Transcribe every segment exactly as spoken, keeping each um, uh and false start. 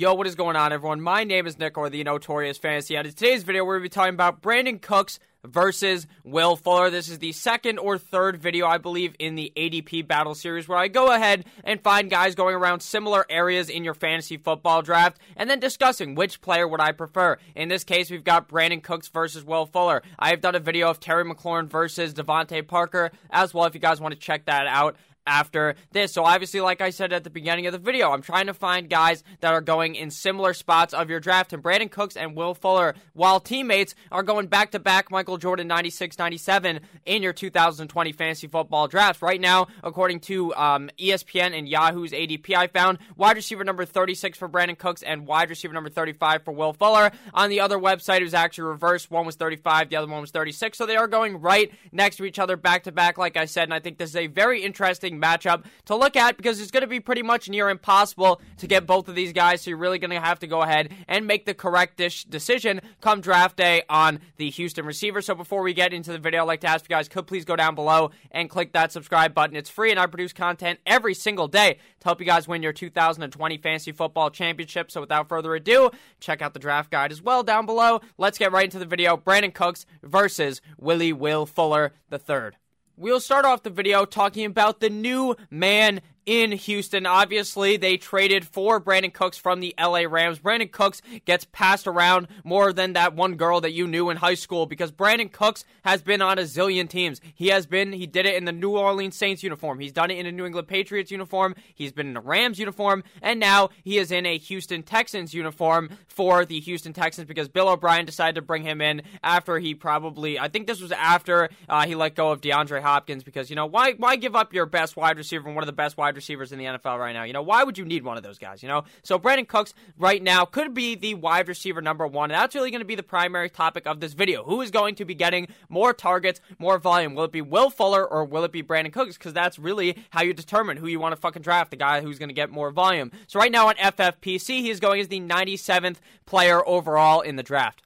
Yo, what is going on, everyone? My name is Nick, or the Notorious Fantasy, and in today's video, we're going to be talking about Brandon Cooks versus Will Fuller. This is the second or third video, I believe, in the A D P Battle Series, where I go ahead and find guys going around similar areas in your fantasy football draft, and then discussing which player would I prefer. In this case, we've got Brandon Cooks versus Will Fuller. I have done a video of Terry McLaurin versus Devontae Parker as well, if you guys want to check that out after this. So obviously, like I said at the beginning of the video, I'm trying to find guys that are going in similar spots of your draft, and Brandon Cooks and Will Fuller, while teammates, are going back-to-back Michael Jordan ninety-six ninety-seven in your two thousand twenty fantasy football drafts. Right now, according to um, E S P N and Yahoo's A D P, I found wide receiver number thirty-six for Brandon Cooks and wide receiver number thirty-five for Will Fuller. On the other website, it was actually reversed. One was thirty-five, the other one was thirty-six, so they are going right next to each other back-to-back, like I said, and I think this is a very interesting matchup to look at, because it's going to be pretty much near impossible to get both of these guys, so you're really going to have to go ahead and make the correct dish decision come draft day on the Houston receiver. So before we get into the video, I'd like to ask you guys, could please go down below and click that subscribe button. It's free, and I produce content every single day to help you guys win your two thousand twenty fantasy football championship. So without further ado, check out the draft guide as well down below. Let's get right into the video. Brandon Cooks versus Willie Will Fuller the third. We'll start off the video talking about the new man in Houston. Obviously, they traded for Brandon Cooks from the L A Rams. Brandon Cooks gets passed around more than that one girl that you knew in high school, because Brandon Cooks has been on a zillion teams. He has been, he did it in the New Orleans Saints uniform. He's done it in a New England Patriots uniform. He's been in a Rams uniform. And now he is in a Houston Texans uniform for the Houston Texans, because Bill O'Brien decided to bring him in after he probably, I think this was after uh, he let go of DeAndre Hopkins, because, you know, why, why give up your best wide receiver and one of the best wide receivers in the N F L right now? You know, why would you need one of those guys, you know? So Brandon Cooks right now could be the wide receiver number one, and that's really going to be the primary topic of this video. Who is going to be getting more targets, more volume? Will it be Will Fuller, or will it be Brandon Cooks? Because that's really how you determine who you want to fucking draft, the guy who's going to get more volume. So right now on F F P C, he is going as the ninety-seventh player overall in the draft.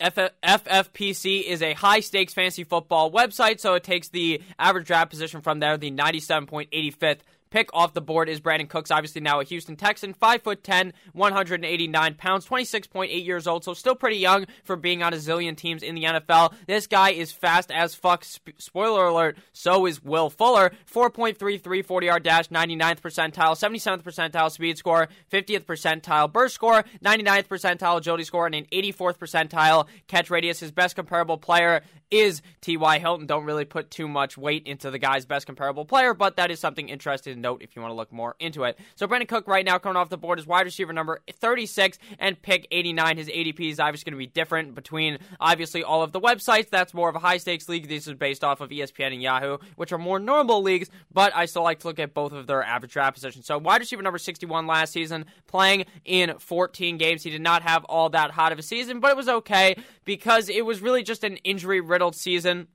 F F P C is a high-stakes fantasy football website, so it takes the average draft position from there. The ninety-seven point eight fifth pick off the board is Brandon Cooks, obviously now a Houston Texan, five foot ten, one hundred eighty-nine pounds, twenty-six point eight years old, so still pretty young for being on a zillion teams in the N F L. This guy is fast as fuck. Sp- spoiler alert, so is Will Fuller. four point three three forty-yard dash, ninety-ninth percentile, seventy-seventh percentile speed score, fiftieth percentile burst score, ninety-ninth percentile agility score, and an eighty-fourth percentile catch radius. His best comparable player is T Y. Hilton. Don't really put too much weight into the guy's best comparable player, but that is something interesting note if you want to look more into it. So Brandon Cook right now coming off the board is wide receiver number thirty-six and pick eighty-nine. His A D P is obviously going to be different between obviously all of the websites. That's more of a high stakes league. These are based off of E S P N and Yahoo, which are more normal leagues, but I still like to look at both of their average draft positions. So wide receiver number sixty-one last season, playing in fourteen games. He did not have all that hot of a season, but it was okay, because it was really just an injury riddled season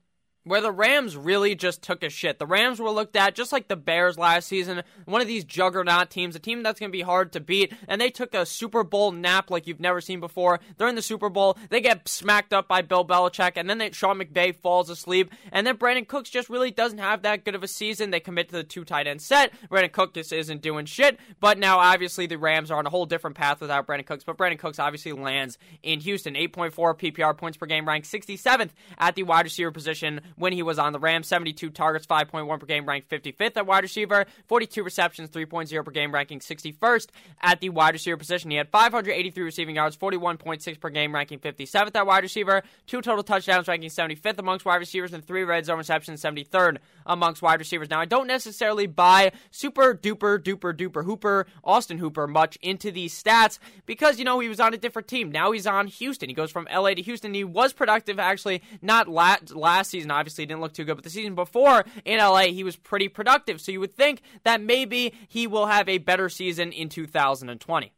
where the Rams really just took a shit. The Rams were looked at just like the Bears last season, one of these juggernaut teams, a team that's going to be hard to beat, and they took a Super Bowl nap like you've never seen before. They're in the Super Bowl, they get smacked up by Bill Belichick, and then they, Sean McVay falls asleep, and then Brandon Cooks just really doesn't have that good of a season. They commit to the two tight end set. Brandon Cooks just isn't doing shit, but now obviously the Rams are on a whole different path without Brandon Cooks, but Brandon Cooks obviously lands in Houston. eight point four P P R points per game, ranked sixty-seventh at the wide receiver position when he was on the Rams. seventy-two targets, five point one per game, ranked fifty-fifth at wide receiver. forty-two receptions, three point oh per game, ranking sixty-first at the wide receiver position. He had five hundred eighty-three receiving yards, forty-one point six per game, ranking fifty-seventh at wide receiver. Two total touchdowns, ranking seventy-fifth amongst wide receivers, and three red zone receptions, seventy-third amongst wide receivers. Now, I don't necessarily buy super duper duper duper Hooper, Austin Hooper, much into these stats, because, you know, he was on a different team. Now he's on Houston. He goes from L A to Houston. He was productive, actually, not la- last season. Obviously, he didn't look too good, but the season before in L A, he was pretty productive. So you would think that maybe he will have a better season in two thousand twenty.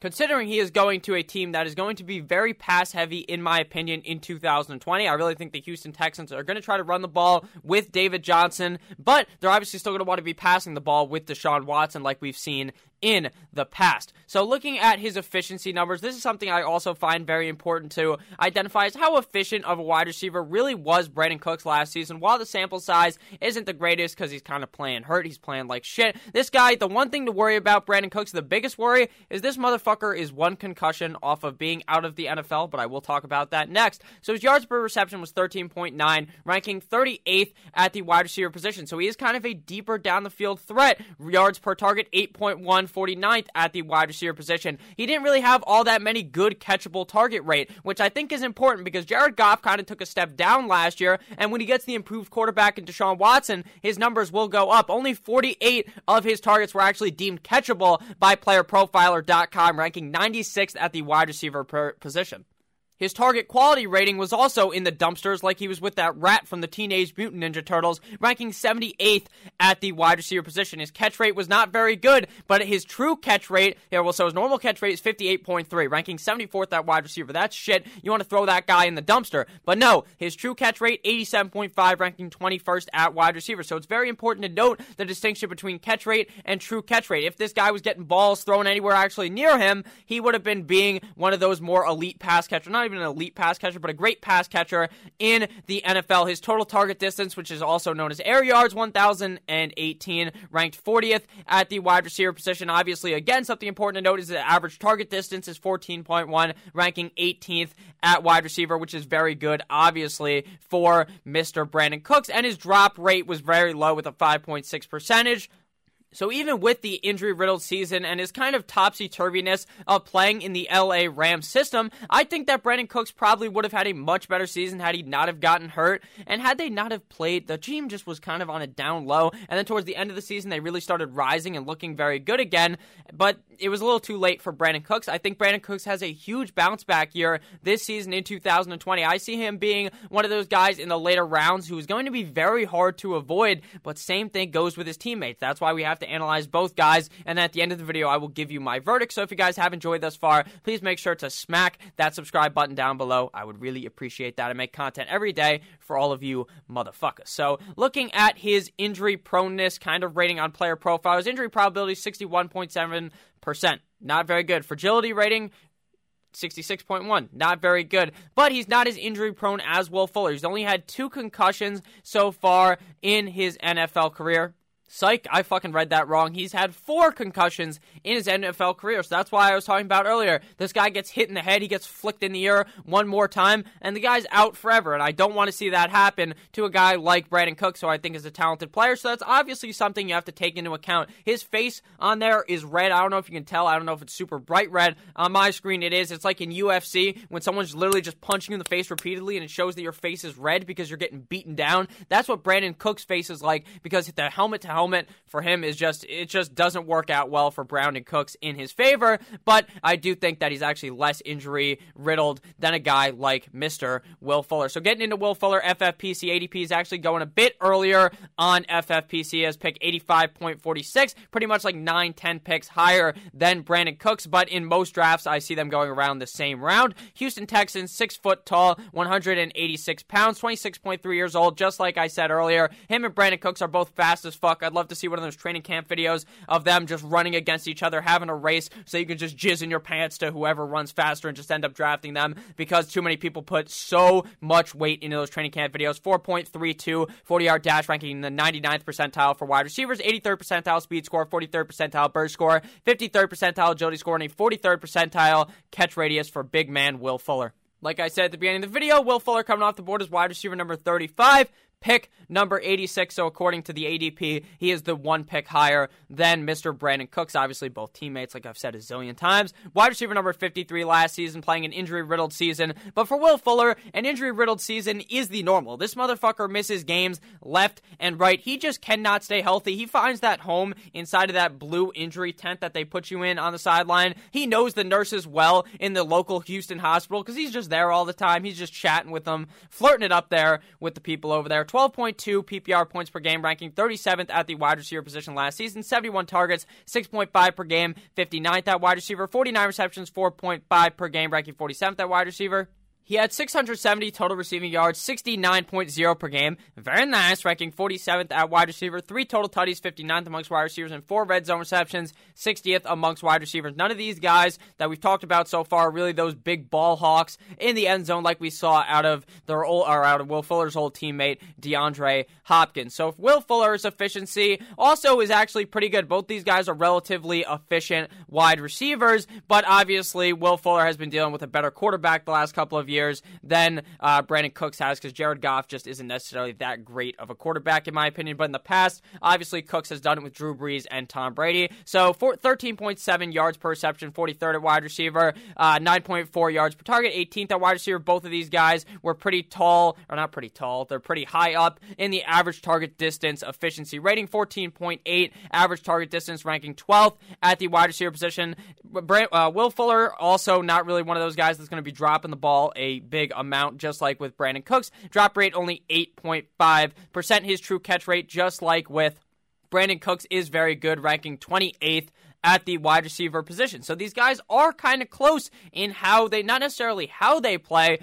Considering he is going to a team that is going to be very pass-heavy, in my opinion, in two thousand twenty, I really think the Houston Texans are going to try to run the ball with David Johnson, but they're obviously still going to want to be passing the ball with Deshaun Watson like we've seen in the past. So looking at his efficiency numbers, this is something I also find very important to identify, is how efficient of a wide receiver really was Brandon Cooks last season. While the sample size isn't the greatest because he's kind of playing hurt, he's playing like shit, this guy, the one thing to worry about Brandon Cooks, the biggest worry, is this motherfucker is one concussion off of being out of the N F L, but I will talk about that next. So his yards per reception was thirteen point nine, ranking thirty-eighth at the wide receiver position. So he is kind of a deeper down the field threat. Yards per target, eight point one, forty-ninth at the wide receiver position. He didn't really have all that many good catchable target rate, which I think is important because Jared Goff kind of took a step down last year, and when he gets the improved quarterback in Deshaun Watson, his numbers will go up. Only forty-eight of his targets were actually deemed catchable by player profiler dot com, ranking ninety-sixth at the wide receiver per- position. His target quality rating was also in the dumpsters, like he was with that rat from the Teenage Mutant Ninja Turtles, ranking seventy-eighth at the wide receiver position. His catch rate was not very good, but his true catch rate, yeah, well, so his normal catch rate is fifty-eight point three, ranking seventy-fourth at wide receiver. That's shit. You want to throw that guy in the dumpster. But no, his true catch rate, eighty-seven point five, ranking twenty-first at wide receiver. So it's very important to note the distinction between catch rate and true catch rate. If this guy was getting balls thrown anywhere actually near him, he would have been being one of those more elite pass catchers. Not even an elite pass catcher, but a great pass catcher in the N F L. His total target distance, which is also known as air yards, one thousand eighteen, ranked fortieth at the wide receiver position. Obviously, again, something important to note is the average target distance is fourteen point one, ranking eighteenth at wide receiver, which is very good, obviously, for Mister Brandon Cooks. And his drop rate was very low with a five point six percentage. So even with the injury-riddled season and his kind of topsy-turviness of playing in the L A Rams system, I think that Brandon Cooks probably would have had a much better season had he not have gotten hurt. And had they not have played, the team just was kind of on a down low. And then towards the end of the season, they really started rising and looking very good again. But it was a little too late for Brandon Cooks. I think Brandon Cooks has a huge bounce-back year this season in two thousand twenty. I see him being one of those guys in the later rounds who is going to be very hard to avoid. But same thing goes with his teammates. That's why we have to analyze both guys, and at the end of the video I will give you my verdict. So if you guys have enjoyed thus far, please make sure to smack that subscribe button down below. I would really appreciate that. I make content every day for all of you motherfuckers. So looking at his injury proneness kind of rating on player profiles, injury probability sixty-one point seven percent, not very good. Fragility rating sixty-six point one, not very good, but he's not as injury prone as Will Fuller. He's only had two concussions so far in his N F L career. Psych, I fucking read that wrong. He's had four concussions in his N F L career, so that's why I was talking about earlier. This guy gets hit in the head, he gets flicked in the ear one more time, and the guy's out forever, and I don't want to see that happen to a guy like Brandon Cooks, who I think is a talented player, so that's obviously something you have to take into account. His face on there is red. I don't know if you can tell. I don't know if it's super bright red. On my screen, it is. It's like in U F C, when someone's literally just punching you in the face repeatedly, and it shows that your face is red because you're getting beaten down. That's what Brandon Cooks' face is like, because the helmet to helmet helmet for him is just, it just doesn't work out well for Brandon Cooks in his favor, but I do think that he's actually less injury riddled than a guy like Mister Will Fuller. So getting into Will Fuller, F F P C A D P is actually going a bit earlier on F F P C as pick eighty-five point four six, pretty much like nine, ten picks higher than Brandon Cooks, but in most drafts I see them going around the same round. Houston Texans, six foot tall, one hundred eighty-six pounds, twenty-six point three years old, just like I said earlier. Him and Brandon Cooks are both fast as fuck. I'd love to see one of those training camp videos of them just running against each other, having a race, so you can just jizz in your pants to whoever runs faster and just end up drafting them, because too many people put so much weight into those training camp videos. four point three two, forty-yard dash, ranking the ninety-ninth percentile for wide receivers, eighty-third percentile speed score, forty-third percentile burst score, fifty-third percentile agility score, and a forty-third percentile catch radius for big man Will Fuller. Like I said at the beginning of the video, Will Fuller coming off the board as wide receiver number thirty-five, pick number eighty-six, so according to the A D P, he is the one pick higher than Mister Brandon Cooks. Obviously, both teammates, like I've said a zillion times. Wide receiver number fifty-three last season, playing an injury-riddled season. But for Will Fuller, an injury-riddled season is the normal. This motherfucker misses games left and right. He just cannot stay healthy. He finds that home inside of that blue injury tent that they put you in on the sideline. He knows the nurses well in the local Houston hospital because he's just there all the time. He's just chatting with them, flirting it up there with the people over there. twelve point two P P R points per game, ranking thirty-seventh at the wide receiver position last season, seventy-one targets, six point five per game, fifty-ninth at wide receiver, forty-nine receptions, four point five per game, ranking forty-seventh at wide receiver. He had six hundred seventy total receiving yards, sixty-nine point oh per game. Very nice, ranking forty-seventh at wide receiver. Three total touchdowns, fifty-ninth amongst wide receivers, and four red zone receptions, sixtieth amongst wide receivers. None of these guys that we've talked about so far are really those big ball hawks in the end zone like we saw out of their old, or out of Will Fuller's old teammate, DeAndre Hopkins. So if Will Fuller's efficiency also is actually pretty good. Both these guys are relatively efficient wide receivers, but obviously Will Fuller has been dealing with a better quarterback the last couple of years. years than uh, Brandon Cooks has, because Jared Goff just isn't necessarily that great of a quarterback in my opinion. But in the past, obviously Cooks has done it with Drew Brees and Tom Brady. So for thirteen point seven yards per reception, forty-third at wide receiver, uh, nine point four yards per target, eighteenth at wide receiver. Both of these guys were pretty tall, or not pretty tall, they're pretty high up in the average target distance efficiency rating, fourteen point eight average target distance, ranking twelfth at the wide receiver position. Brand, uh, Will Fuller also not really one of those guys that's going to be dropping the ball a A big amount, just like with Brandon Cooks. Drop rate only eight point five percent. His true catch rate, just like with Brandon Cooks, is very good, ranking twenty-eighth at the wide receiver position. So these guys are kind of close in how they, not necessarily how they play,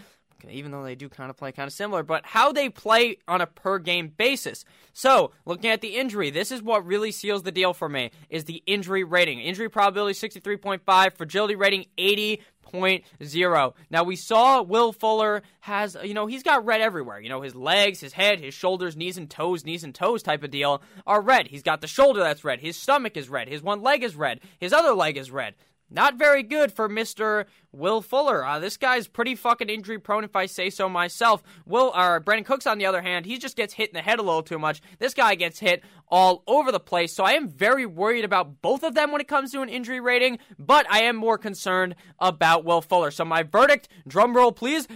even though they do kind of play kind of similar, but how they play on a per-game basis. So, looking at the injury, this is what really seals the deal for me, is the injury rating. Injury probability, sixty-three point five. Fragility rating, eighty point oh. Now, we saw Will Fuller has, you know, he's got red everywhere. You know, his legs, his head, his shoulders, knees and toes, knees and toes type of deal are red. He's got the shoulder that's red. His stomach is red. His one leg is red. His other leg is red. Not very good for Mister Will Fuller. Uh, this guy's pretty fucking injury prone, if I say so myself. Will or uh, Brandon Cooks, on the other hand, he just gets hit in the head a little too much. This guy gets hit all over the place. So I am very worried about both of them when it comes to an injury rating, but I am more concerned about Will Fuller. So my verdict, drum roll please.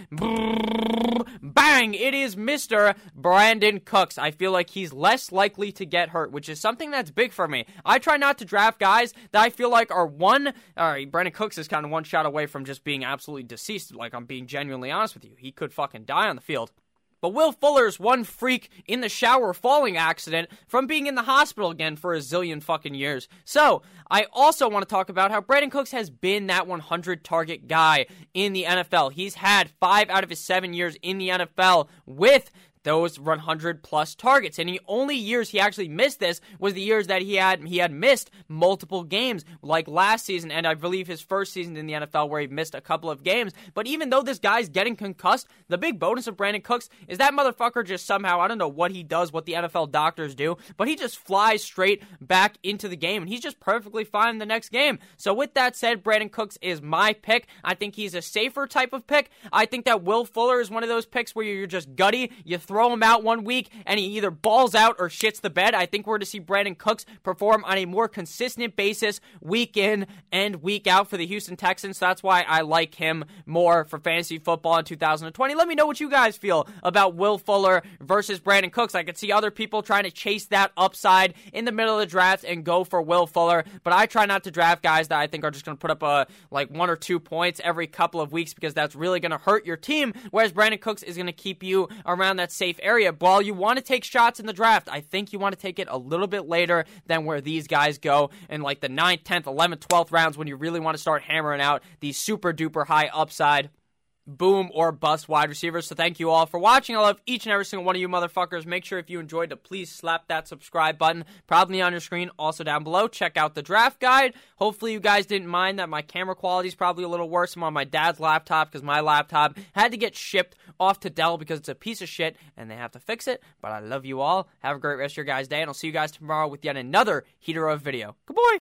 Bang! It is Mister Brandon Cooks. I feel like he's less likely to get hurt, which is something that's big for me. I try not to draft guys that I feel like are one... All right, Brandon Cooks is kind of one shot away from just being absolutely deceased. Like, I'm being genuinely honest with you. He could fucking die on the field. But Will Fuller's one freak in the shower falling accident from being in the hospital again for a zillion fucking years. So, I also want to talk about how Brandon Cooks has been that one hundred target guy in the N F L. He's had five out of his seven years in the N F L with those one hundred plus targets, and the only years he actually missed this was the years that he had he had missed multiple games, like last season, and I believe his first season in the N F L where he missed a couple of games. But even though this guy's getting concussed, the big bonus of Brandon Cooks is that motherfucker just somehow, I don't know what he does, what the N F L doctors do, but he just flies straight back into the game, and he's just perfectly fine in the next game. So with that said, Brandon Cooks is my pick. I think he's a safer type of pick. I think that Will Fuller is one of those picks where you're just gutty, you throw him out one week, and he either balls out or shits the bed. I think we're to see Brandon Cooks perform on a more consistent basis week in and week out for the Houston Texans. So that's why I like him more for fantasy football in two thousand twenty. Let me know what you guys feel about Will Fuller versus Brandon Cooks. I could see other people trying to chase that upside in the middle of the drafts and go for Will Fuller, but I try not to draft guys that I think are just going to put up a like one or two points every couple of weeks, because that's really going to hurt your team, whereas Brandon Cooks is going to keep you around that safe area. While you want to take shots in the draft, I think you want to take it a little bit later than where these guys go in like the ninth, tenth, eleventh, twelfth rounds, when you really want to start hammering out these super duper high upside boom or bust wide receivers. So thank you all for watching. I love each and every single one of you motherfuckers. Make sure if you enjoyed it, please slap that subscribe button probably on your screen, also down below. Check out the draft guide. Hopefully you guys didn't mind that my camera quality is probably a little worse. I'm on my dad's laptop because my laptop had to get shipped off to Dell because it's a piece of shit and they have to fix it. But I love you all. Have a great rest of your guys' day, and I'll see you guys tomorrow with yet another heater of video. Good boy.